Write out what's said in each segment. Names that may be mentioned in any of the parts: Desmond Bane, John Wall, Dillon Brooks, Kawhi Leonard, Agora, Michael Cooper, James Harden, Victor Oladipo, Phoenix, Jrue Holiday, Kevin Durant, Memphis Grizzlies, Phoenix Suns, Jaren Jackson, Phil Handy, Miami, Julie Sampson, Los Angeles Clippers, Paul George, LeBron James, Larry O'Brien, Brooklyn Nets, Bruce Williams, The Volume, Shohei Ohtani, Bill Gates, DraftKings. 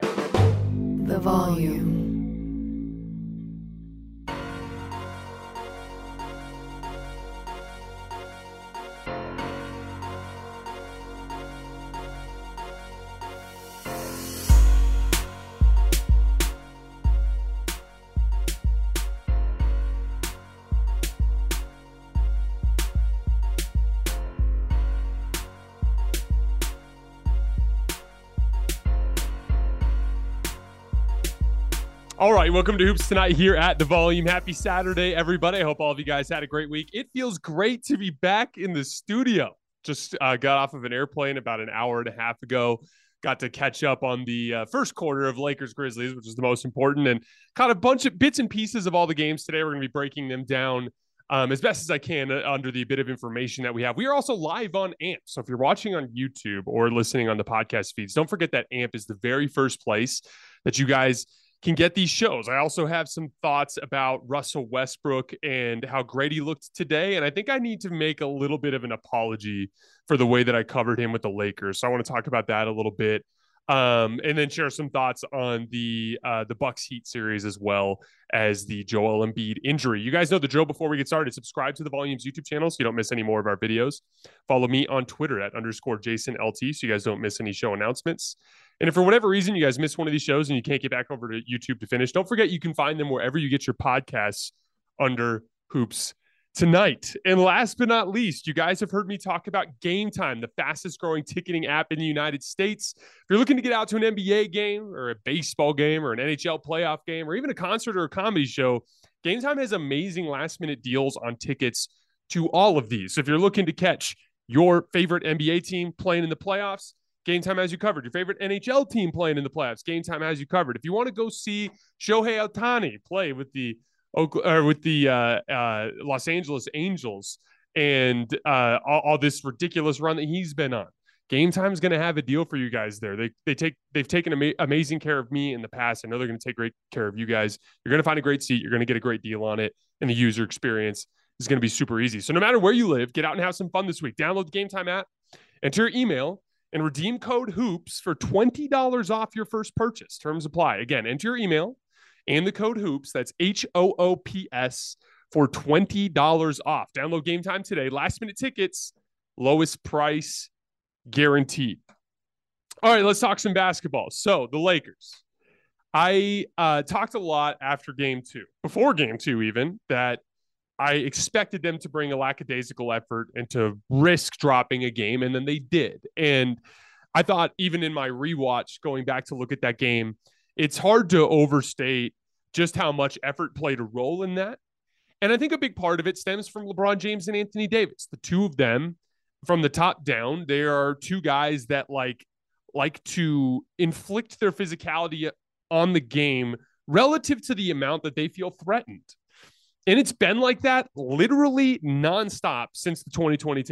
The Volume. All right, welcome to Hoops Tonight here at The Volume. Happy Saturday, everybody. I hope all of you guys had a great week. It feels great to be back in the studio. Just got off of an airplane about an hour and a half ago. Got to catch up on the first quarter of Lakers-Grizzlies, which is the most important, and caught a bunch of bits and pieces of all the games today. We're going to be breaking them down as best as I can under the bit of information that we have. We are also live on AMP. So if you're watching on YouTube or listening on the podcast feeds, don't forget that AMP is the very first place that you guys can get these shows. I also have some thoughts about Russell Westbrook and how great he looked today. And I think I need to make a little bit of an apology for the way that I covered him with the Lakers. So I want to talk about that a little bit. And then share some thoughts on the Bucks Heat series, as well as the Joel Embiid injury. You guys know the drill before we get started. Subscribe to The Volume's YouTube channel so you don't miss any more of our videos. Follow me on Twitter at @JasonLT so you guys don't miss any show announcements. And if for whatever reason you guys miss one of these shows and you can't get back over to YouTube to finish, don't forget you can find them wherever you get your podcasts under Hoops Tonight. And last but not least, you guys have heard me talk about Game Time, the fastest growing ticketing app in the United States. If you're looking to get out to an NBA game or a baseball game or an NHL playoff game or even a concert or a comedy show, Game Time has amazing last minute deals on tickets to all of these. So if you're looking to catch your favorite NBA team playing in the playoffs, Game Time has you covered. Your favorite NHL team playing in the playoffs, Game Time has you covered. If you want to go see Shohei Ohtani play with the Los Angeles Angels and all this ridiculous run that he's been on, Game Time is going to have a deal for you guys there. They've taken amazing care of me in the past. I know they're going to take great care of you guys. You're going to find a great seat. You're going to get a great deal on it, and the user experience is going to be super easy. So no matter where you live, get out and have some fun this week. Download the Game Time app, enter your email, and redeem code HOOPS for $20 off your first purchase. Terms apply. Again, enter your email and the code HOOPS. That's HOOPS for $20 off. Download Game Time today. Last minute tickets, lowest price guaranteed. All right, let's talk some basketball. So the Lakers. I talked a lot after Game 2, before Game 2 even, that I expected them to bring a lackadaisical effort and to risk dropping a game, and then they did. And I thought, even in my rewatch, going back to look at that game, it's hard to overstate just how much effort played a role in that. And I think a big part of it stems from LeBron James and Anthony Davis. The two of them, from the top down, they are two guys that like to inflict their physicality on the game relative to the amount that they feel threatened. And it's been like that literally nonstop since the 2020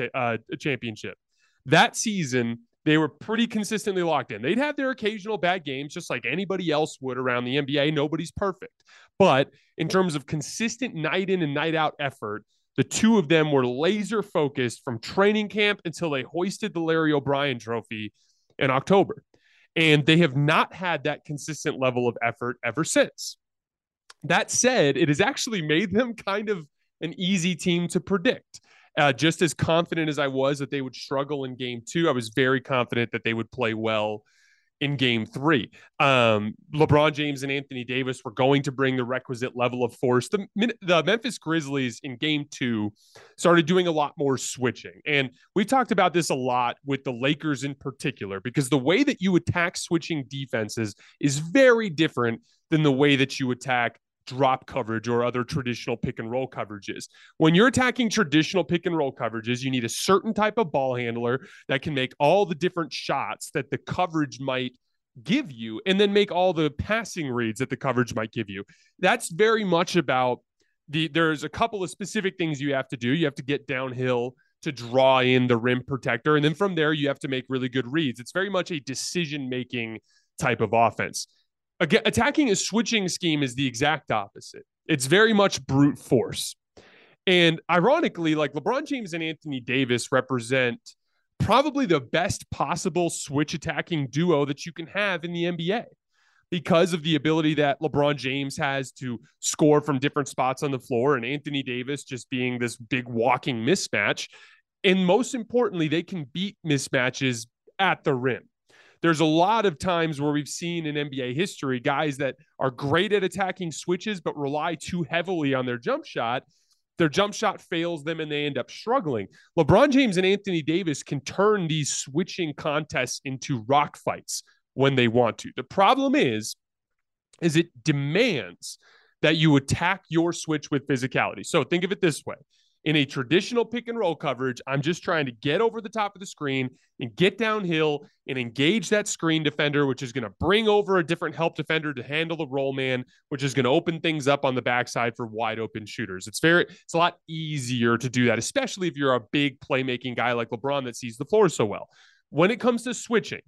championship. that season, they were pretty consistently locked in. They'd have their occasional bad games, just like anybody else would around the NBA. Nobody's perfect. But in terms of consistent night in and night out effort, the two of them were laser focused from training camp until they hoisted the Larry O'Brien trophy in October. And they have not had that consistent level of effort ever since. That said, it has actually made them kind of an easy team to predict. Just as confident as I was that they would struggle in game two, I was very confident that they would play well in game three. LeBron James and Anthony Davis were going to bring the requisite level of force. The Memphis Grizzlies in game two started doing a lot more switching. And we talked about this a lot with the Lakers in particular, because the way that you attack switching defenses is very different than the way that you attack drop coverage or other traditional pick and roll coverages. When you're attacking traditional pick and roll coverages, you need a certain type of ball handler that can make all the different shots that the coverage might give you and then make all the passing reads that the coverage might give you. That's very much about there's a couple of specific things you have to do. You have to get downhill to draw in the rim protector. And then from there, you have to make really good reads. It's very much a decision-making type of offense. Again, attacking a switching scheme is the exact opposite. It's very much brute force. And ironically, like LeBron James and Anthony Davis represent probably the best possible switch attacking duo that you can have in the NBA because of the ability that LeBron James has to score from different spots on the floor and Anthony Davis just being this big walking mismatch. And most importantly, they can beat mismatches at the rim. There's a lot of times where we've seen in NBA history guys that are great at attacking switches but rely too heavily on their jump shot. Their jump shot fails them and they end up struggling. LeBron James and Anthony Davis can turn these switching contests into rock fights when they want to. The problem is it demands that you attack your switch with physicality. So think of it this way. In a traditional pick and roll coverage, I'm just trying to get over the top of the screen and get downhill and engage that screen defender, which is going to bring over a different help defender to handle the roll man, which is going to open things up on the backside for wide open shooters. It's a lot easier to do that, especially if you're a big playmaking guy like LeBron that sees the floor so well. When it comes to switching,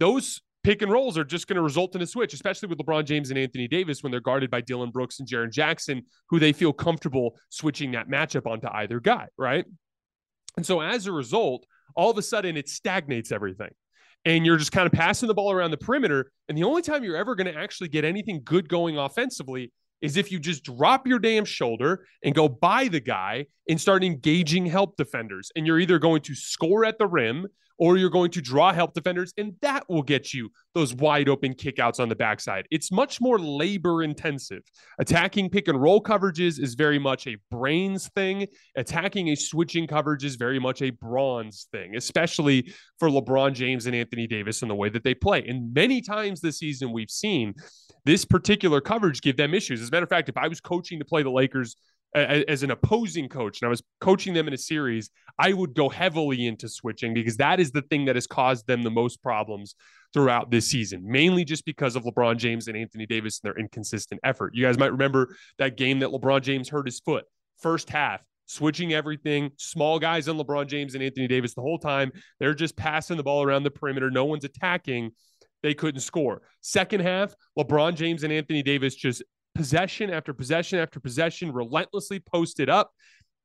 those pick and rolls are just going to result in a switch, especially with LeBron James and Anthony Davis when they're guarded by Dillon Brooks and Jaren Jackson, who they feel comfortable switching that matchup onto either guy, right? And so as a result, all of a sudden it stagnates everything. And you're just kind of passing the ball around the perimeter. And the only time you're ever going to actually get anything good going offensively is if you just drop your damn shoulder and go by the guy and start engaging help defenders. And you're either going to score at the rim or you're going to draw help defenders, and that will get you those wide open kickouts on the backside. It's much more labor intensive. Attacking pick and roll coverages is very much a brains thing. Attacking a switching coverage is very much a brawns thing, especially for LeBron James and Anthony Davis and the way that they play. And many times this season we've seen this particular coverage give them issues. As a matter of fact, if I was coaching to play the Lakers as an opposing coach and I was coaching them in a series, I would go heavily into switching because that is the thing that has caused them the most problems throughout this season, mainly just because of LeBron James and Anthony Davis and their inconsistent effort. You guys might remember that game that LeBron James hurt his foot. First half, switching everything, small guys on LeBron James and Anthony Davis the whole time. They're just passing the ball around the perimeter. No one's attacking. They couldn't score. Second half, LeBron James and Anthony Davis just possession after possession after possession, relentlessly posted up,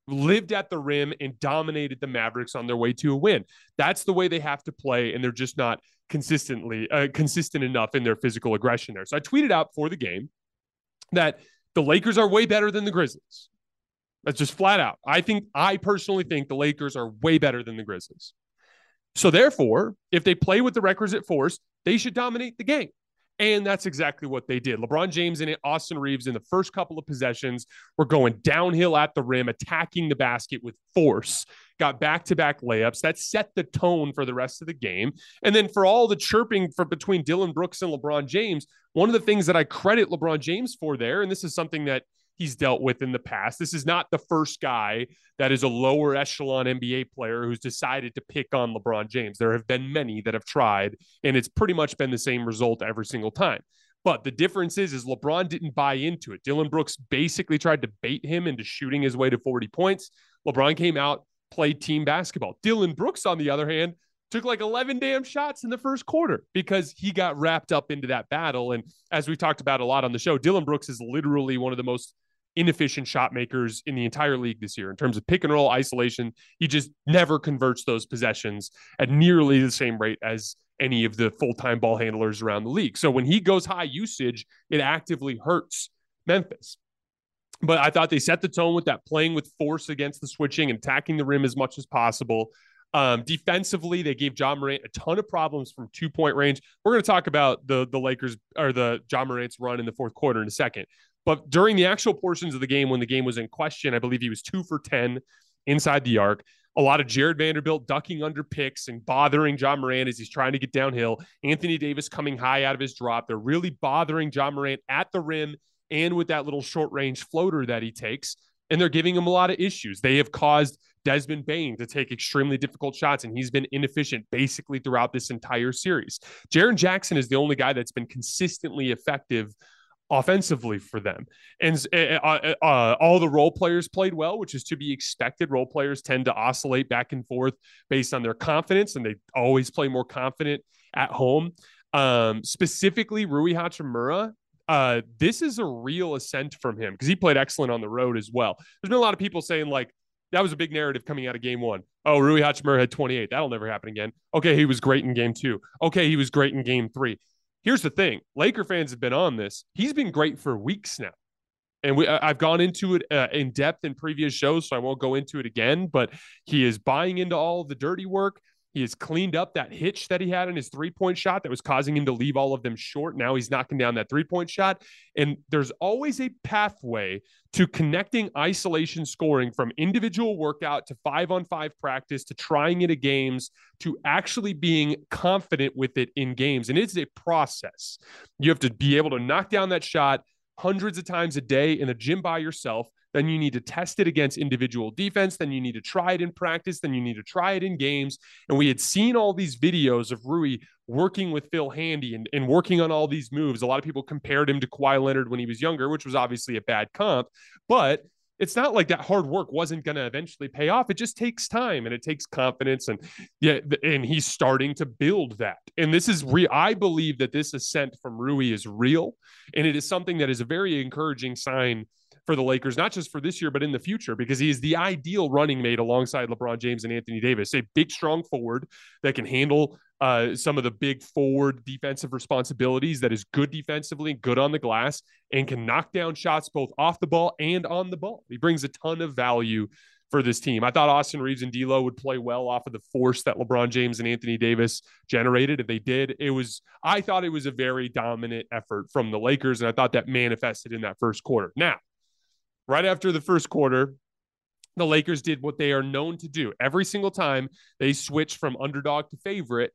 lived at the rim, and dominated the Mavericks on their way to a win. That's the way they have to play, and they're just not consistent enough in their physical aggression there. So I tweeted out for the game that the Lakers are way better than the Grizzlies. That's just flat out. I personally think the Lakers are way better than the Grizzlies. So therefore, if they play with the requisite force, they should dominate the game. And that's exactly what they did. LeBron James and Austin Reeves in the first couple of possessions were going downhill at the rim, attacking the basket with force, got back-to-back layups. That set the tone for the rest of the game. And then for all the chirping between Dillon Brooks and LeBron James, one of the things that I credit LeBron James for there, and this is something that he's dealt with in the past. This is not the first guy that is a lower echelon NBA player who's decided to pick on LeBron James. There have been many that have tried, and it's pretty much been the same result every single time. But the difference is LeBron didn't buy into it. Dillon Brooks basically tried to bait him into shooting his way to 40 points. LeBron came out, played team basketball. Dillon Brooks, on the other hand, took like 11 damn shots in the first quarter because he got wrapped up into that battle. And as we talked about a lot on the show, Dillon Brooks is literally one of the most inefficient shot makers in the entire league this year in terms of pick and roll isolation. He just never converts those possessions at nearly the same rate as any of the full-time ball handlers around the league. So when he goes high usage, it actively hurts Memphis. But I thought they set the tone with that, playing with force against the switching and attacking the rim as much as possible. Defensively, they gave Ja Morant a ton of problems from 2-point range. We're going to talk about the Lakers or the Ja Morant's run in the fourth quarter in a second, but during the actual portions of the game, when the game was in question, I believe he was 2 for 10 inside the arc. A lot of Jared Vanderbilt ducking under picks and bothering Ja Morant as he's trying to get downhill. Anthony Davis coming high out of his drop. They're really bothering Ja Morant at the rim and with that little short range floater that he takes. And they're giving him a lot of issues. They have caused Desmond Bane to take extremely difficult shots, and he's been inefficient basically throughout this entire series. Jaren Jackson is the only guy that's been consistently effective offensively for them. And all the role players played well, which is to be expected. Role players tend to oscillate back and forth based on their confidence, and they always play more confident at home. Specifically, Rui Hachimura. This is a real ascent from him because he played excellent on the road as well. There's been a lot of people saying, like, that was a big narrative coming out of game one. Oh, Rui Hachimura had 28. That'll never happen again. Okay, he was great in game two. Okay, he was great in game three. Here's the thing. Laker fans have been on this. He's been great for weeks now. And I've gone into it in depth in previous shows, so I won't go into it again, but he is buying into all the dirty work. He has cleaned up that hitch that he had in his three-point shot that was causing him to leave all of them short. Now he's knocking down that three-point shot. And there's always a pathway to connecting isolation scoring from individual workout to 5-on-5 practice to trying it at games to actually being confident with it in games. And it's a process. You have to be able to knock down that shot hundreds of times a day in a gym by yourself. Then you need to test it against individual defense. Then you need to try it in practice. Then you need to try it in games. And we had seen all these videos of Rui working with Phil Handy and working on all these moves. A lot of people compared him to Kawhi Leonard when he was younger, which was obviously a bad comp. But it's not like that hard work wasn't going to eventually pay off. It just takes time and it takes confidence. And yeah, and he's starting to build that. And this is I believe that this ascent from Rui is real. And it is something that is a very encouraging sign for the Lakers, not just for this year, but in the future, because he is the ideal running mate alongside LeBron James and Anthony Davis, a big, strong forward that can handle some of the big forward defensive responsibilities, that is good defensively, good on the glass, and can knock down shots both off the ball and on the ball. He brings a ton of value for this team. I thought Austin Reeves and D'Lo would play well off of the force that LeBron James and Anthony Davis generated. If they did, I thought it was a very dominant effort from the Lakers, and I thought that manifested in that first quarter. Now, right after the first quarter, the Lakers did what they are known to do. Every single time they switch from underdog to favorite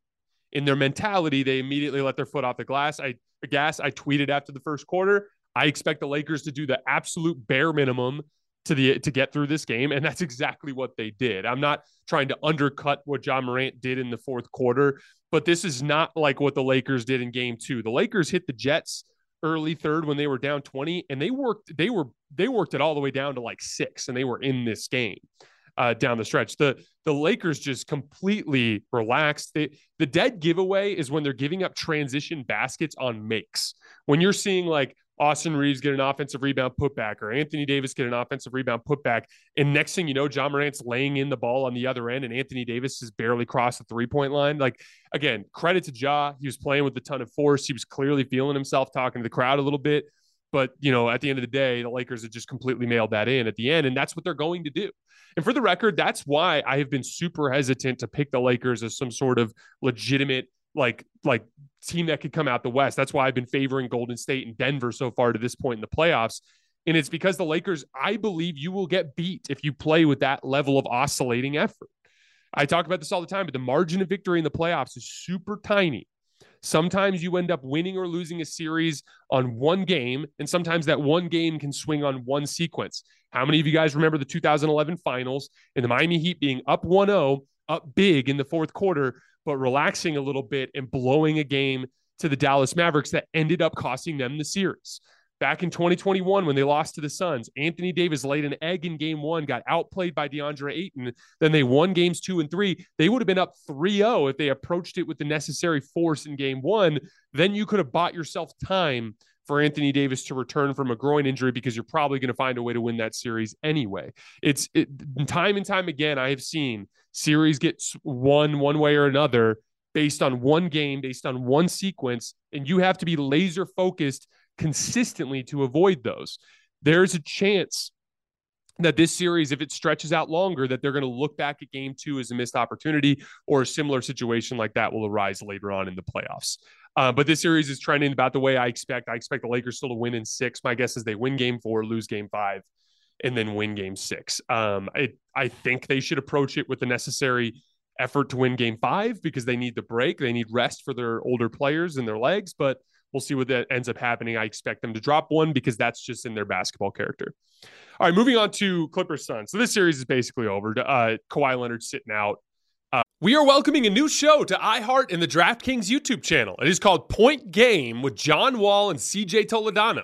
in their mentality, they immediately let their foot off the glass. I tweeted after the first quarter, I expect the Lakers to do the absolute bare minimum to get through this game, and that's exactly what they did. I'm not trying to undercut what Ja Morant did in the fourth quarter, but this is not like what the Lakers did in game two. The Lakers hit the Jets early third when they were down 20, and they worked it all the way down to like 6, and they were in this game down the stretch. The Lakers just completely relaxed. The dead giveaway is when they're giving up transition baskets on makes. When you're seeing like Austin Reeves get an offensive rebound putback or Anthony Davis get an offensive rebound putback, and next thing you know, Ja Morant's laying in the ball on the other end and Anthony Davis has barely crossed the three-point line. Like, again, credit to Ja. He was playing with a ton of force. He was clearly feeling himself, talking to the crowd a little bit. But, you know, at the end of the day, the Lakers had just completely mailed that in at the end, and that's what they're going to do. And for the record, that's why I have been super hesitant to pick the Lakers as some sort of legitimate like team that could come out the West. That's why I've been favoring Golden State and Denver so far to this point in the playoffs. And it's because the Lakers, I believe you will get beat if you play with that level of oscillating effort. I talk about this all the time, but the margin of victory in the playoffs is super tiny. Sometimes you end up winning or losing a series on one game, and sometimes that one game can swing on one sequence. How many of you guys remember the 2011 finals and the Miami Heat being up 1-0, up big in the fourth quarter, but relaxing a little bit and blowing a game to the Dallas Mavericks that ended up costing them the series? Back in 2021, when they lost to the Suns, Anthony Davis laid an egg in game one, got outplayed by DeAndre Ayton. Then they won games 2 and 3. They would have been up 3-0 if they approached it with the necessary force in game one. Then you could have bought yourself time for Anthony Davis to return from a groin injury, because you're probably going to find a way to win that series anyway. It's time and time again, I have seen series get won one way or another based on one game, based on one sequence, and you have to be laser focused consistently to avoid those. There's a chance that this series, if it stretches out longer, that they're going to look back at game two as a missed opportunity, or a similar situation like that will arise later on in the playoffs. But this series is trending about the way I expect. I expect the Lakers still to win in 6. My guess is they win game 4, lose game 5, and then win game 6. I think they should approach it with the necessary effort to win game 5, because they need the break. They need rest for their older players and their legs, but we'll see what that ends up happening. I expect them to drop one, because that's just in their basketball character. All right, moving on to Clippers-Suns. So this series is basically over. Kawhi Leonard sitting out. We are welcoming a new show to iHeart and the DraftKings YouTube channel. It is called Point Game with John Wall and C.J. Toledano.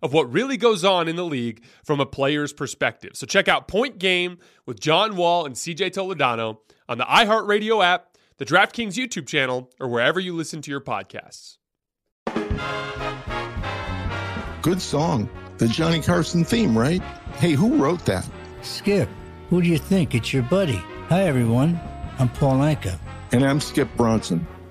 of what really goes on in the league from a player's perspective. So check out Point Game with John Wall and CJ Toledano on the iHeartRadio app, the DraftKings YouTube channel, or wherever you listen to your podcasts. Good song. The Johnny Carson theme, right? Hey, who wrote that? Skip. Who do you think? It's your buddy. Hi, everyone. I'm Paul Anka. And I'm Skip Bronson.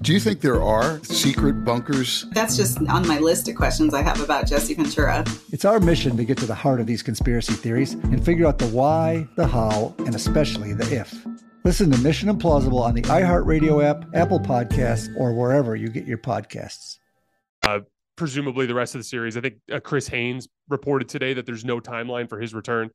Do you think there are secret bunkers? That's just on my list of questions I have about Jesse Ventura. It's our mission to get to the heart of these conspiracy theories and figure out the why, the how, and especially the if. Listen to Mission Implausible on the iHeartRadio app, Apple Podcasts, or wherever you get your podcasts. Presumably the rest of the series. I think Chris Haynes reported today that there's no timeline for his return.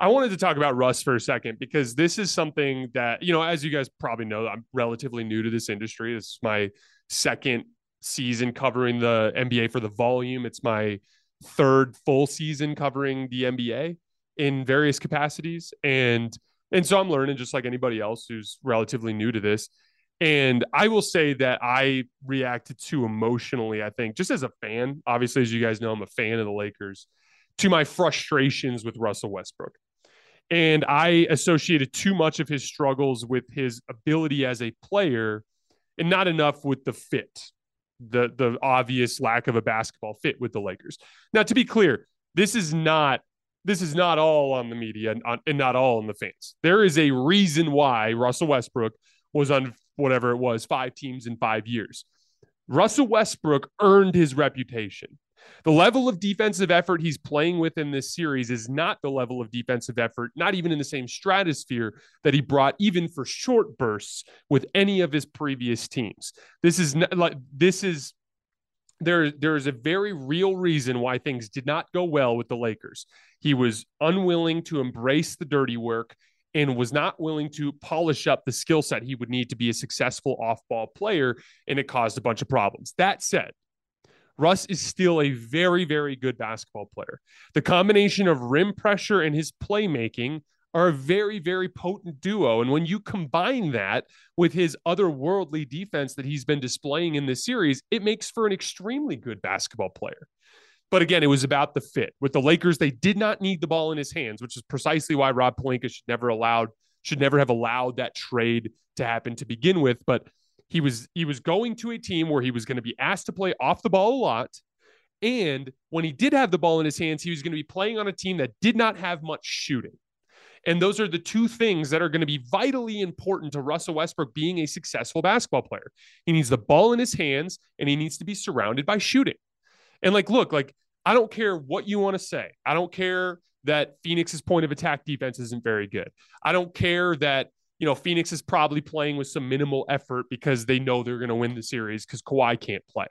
I wanted to talk about Russ for a second, because this is something that, you know, as you guys probably know, I'm relatively new to this industry. This is my 2nd season covering the NBA for The Volume. It's my 3rd full season covering the NBA in various capacities. And so I'm learning just like anybody else who's relatively new to this. And I will say that I reacted too emotionally, I think, just as a fan. Obviously, as you guys know, I'm a fan of the Lakers, to my frustrations with Russell Westbrook. And I associated too much of his struggles with his ability as a player and not enough with the fit, the obvious lack of a basketball fit with the Lakers. Now, to be clear, this is not all on the media and not all on the fans. There is a reason why Russell Westbrook was on whatever it was, 5 teams in 5 years. Russell Westbrook earned his reputation. The level of defensive effort he's playing with in this series is not the level of defensive effort, not even in the same stratosphere that he brought even for short bursts with any of his previous teams. There is a very real reason why things did not go well with the Lakers. He was unwilling to embrace the dirty work and was not willing to polish up the skill set he would need to be a successful off-ball player, and it caused a bunch of problems. That said, Russ is still a very, very good basketball player. The combination of rim pressure and his playmaking are a very, very potent duo. And when you combine that with his otherworldly defense that he's been displaying in this series, it makes for an extremely good basketball player. But again, it was about the fit. With the Lakers, they did not need the ball in his hands, which is precisely why Rob Pelinka should never have allowed that trade to happen to begin with. But he was going to a team where he was going to be asked to play off the ball a lot. And when he did have the ball in his hands, he was going to be playing on a team that did not have much shooting. And those are the two things that are going to be vitally important to Russell Westbrook being a successful basketball player. He needs the ball in his hands, and he needs to be surrounded by shooting. And look, I don't care what you want to say. I don't care that Phoenix's point of attack defense isn't very good. I don't care that, Phoenix is probably playing with some minimal effort because they know they're going to win the series because Kawhi can't play.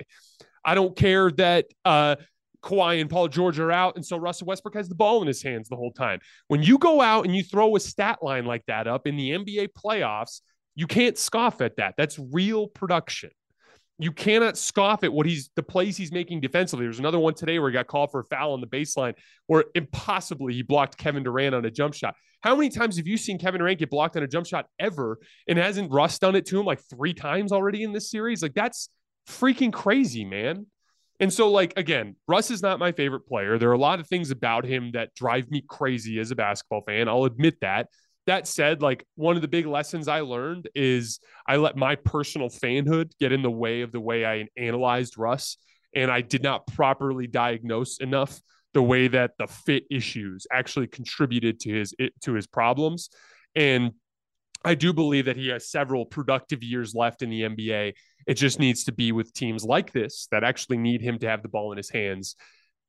I don't care that Kawhi and Paul George are out, and so Russell Westbrook has the ball in his hands the whole time. When you go out and you throw a stat line like that up in the NBA playoffs, you can't scoff at that. That's real production. You cannot scoff at the plays he's making defensively. There's another one today where he got called for a foul on the baseline, where impossibly he blocked Kevin Durant on a jump shot. How many times have you seen Kevin Durant get blocked on a jump shot ever? And hasn't Russ done it to him like 3 times already in this series? Like, that's freaking crazy, man. And so, again, Russ is not my favorite player. There are a lot of things about him that drive me crazy as a basketball fan. I'll admit that. That said, one of the big lessons I learned is I let my personal fanhood get in the way of the way I analyzed Russ, and I did not properly diagnose enough the way that the fit issues actually contributed to his problems. And I do believe that he has several productive years left in the NBA. It just needs to be with teams like this that actually need him to have the ball in his hands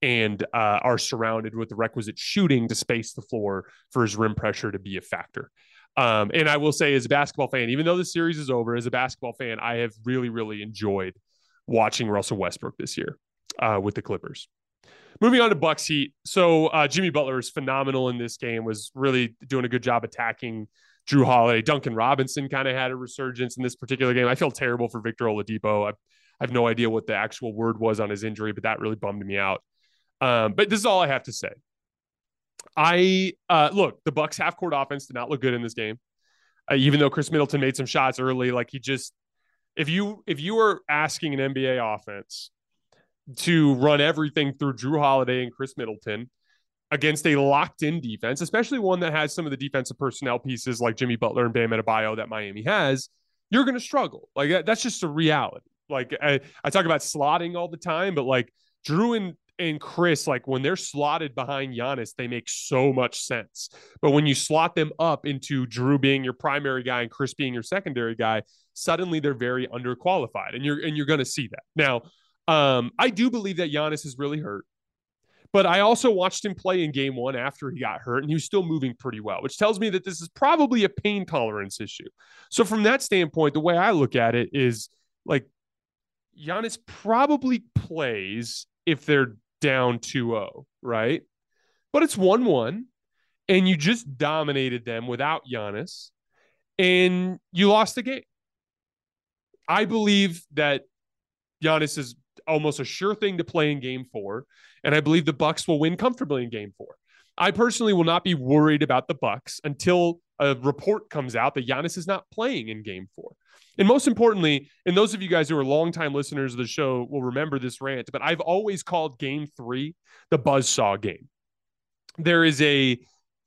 and are surrounded with the requisite shooting to space the floor for his rim pressure to be a factor. And I will say, as a basketball fan, even though the series is over, as a basketball fan, I have really, really enjoyed watching Russell Westbrook this year with the Clippers. Moving on to Bucks Heat. So Jimmy Butler is phenomenal in this game, was really doing a good job attacking Jrue Holiday. Duncan Robinson kind of had a resurgence in this particular game. I feel terrible for Victor Oladipo. I have no idea what the actual word was on his injury, but that really bummed me out. But this is all I have to say. Look, the Bucks half-court offense did not look good in this game. Even though Khris Middleton made some shots early, if you were asking an NBA offense to run everything through Jrue Holiday and Khris Middleton against a locked-in defense, especially one that has some of the defensive personnel pieces like Jimmy Butler and Bam Adebayo that Miami has, you're going to struggle. That's just a reality. I talk about slotting all the time, but Jrue and Khris, when they're slotted behind Giannis, they make so much sense. But when you slot them up into Jrue being your primary guy and Khris being your secondary guy, suddenly they're very underqualified, and you're going to see that. Now, I do believe that Giannis is really hurt, but I also watched him play in game one after he got hurt, and he was still moving pretty well, which tells me that this is probably a pain tolerance issue. So from that standpoint, the way I look at it is Giannis probably plays if they're down 2-0, right? But it's 1-1, and you just dominated them without Giannis, and you lost the game. I believe that Giannis is almost a sure thing to play in game 4, and I believe the Bucks will win comfortably in game 4. I personally will not be worried about the Bucks until a report comes out that Giannis is not playing in game 4. And most importantly, and those of you guys who are longtime listeners of the show will remember this rant, but I've always called game 3 the buzzsaw game. There is a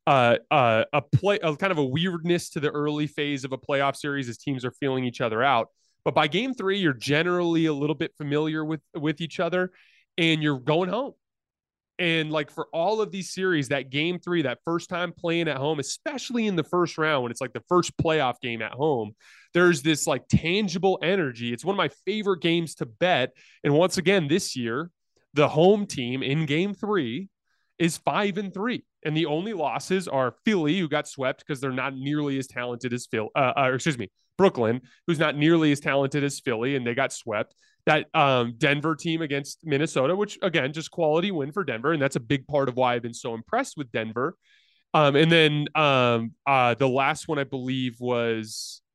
kind of a weirdness to the early phase of a playoff series as teams are feeling each other out. But by game 3, you're generally a little bit familiar with each other, and you're going home. And like for all of these series, that game three, that first time playing at home, especially in the first round when it's like the first playoff game at home, there's this like tangible energy. It's one of my favorite games to bet. And once again, this year, the home team in game three is 5-3. And the only losses are Philly, who got swept because they're not nearly as talented as Brooklyn, who's not nearly as talented as Philly, and they got swept. That Denver team against Minnesota, which, again, just quality win for Denver. And that's a big part of why I've been so impressed with Denver. And then the last one, I believe, was –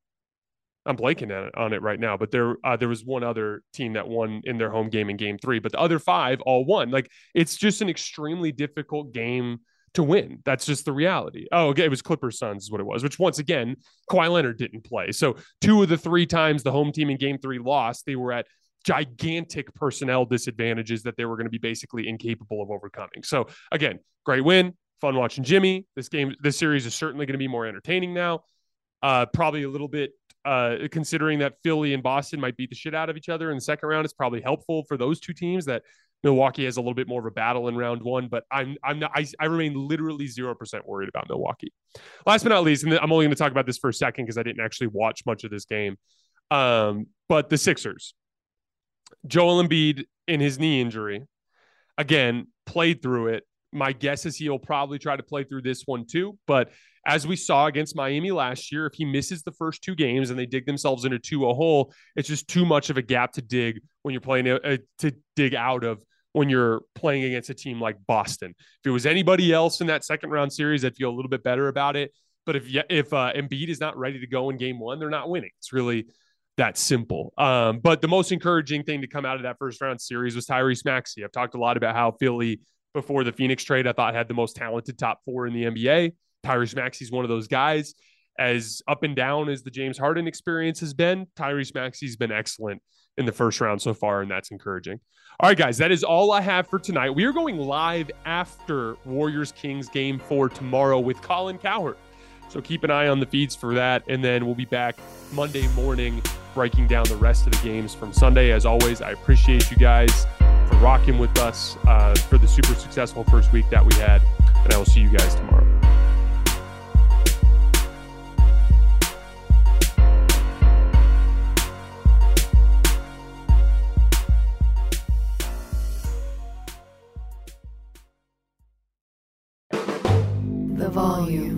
I'm blanking on it right now. But there was one other team that won in their home game in game three. But the other five all won. Like, it's just an extremely difficult game to win. That's just the reality. Oh, okay. It was Clippers Suns is what it was, which once again, Kawhi Leonard didn't play. So two of the three times the home team in game three lost, they were at gigantic personnel disadvantages that they were going to be basically incapable of overcoming. So again, great win, fun watching Jimmy. This series is certainly going to be more entertaining now. Probably a little bit, considering that Philly and Boston might beat the shit out of each other in the second round. It's probably helpful for those two teams that Milwaukee has a little bit more of a battle in round one, but I remain literally 0% worried about Milwaukee. Last but not least, and I'm only going to talk about this for a second because I didn't actually watch much of this game, but the Sixers. Joel Embiid in his knee injury, again, played through it. My guess is he'll probably try to play through this one too, but as we saw against Miami last year, if he misses the first two games and they dig themselves into 2-0 hole, it's just too much of a gap to dig when you're playing to dig out of when you're playing against a team like Boston. If it was anybody else in that second round series, I'd feel a little bit better about it. But if Embiid is not ready to go in game one, they're not winning. It's really that simple. But the most encouraging thing to come out of that first round series was Tyrese Maxey. I've talked a lot about how Philly, before the Phoenix trade, I thought had the most talented top four in the NBA. Tyrese Maxey's one of those guys. As up and down as the James Harden experience has been, Tyrese Maxey's been excellent in the first round so far, and that's encouraging. All right, guys, that is all I have for tonight. We are going live after Warriors-Kings Game 4 tomorrow with Colin Cowherd. So keep an eye on the feeds for that, and then we'll be back Monday morning breaking down the rest of the games from Sunday. As always, I appreciate you guys for rocking with us for the super successful first week that we had, and I will see you guys tomorrow. The Volume.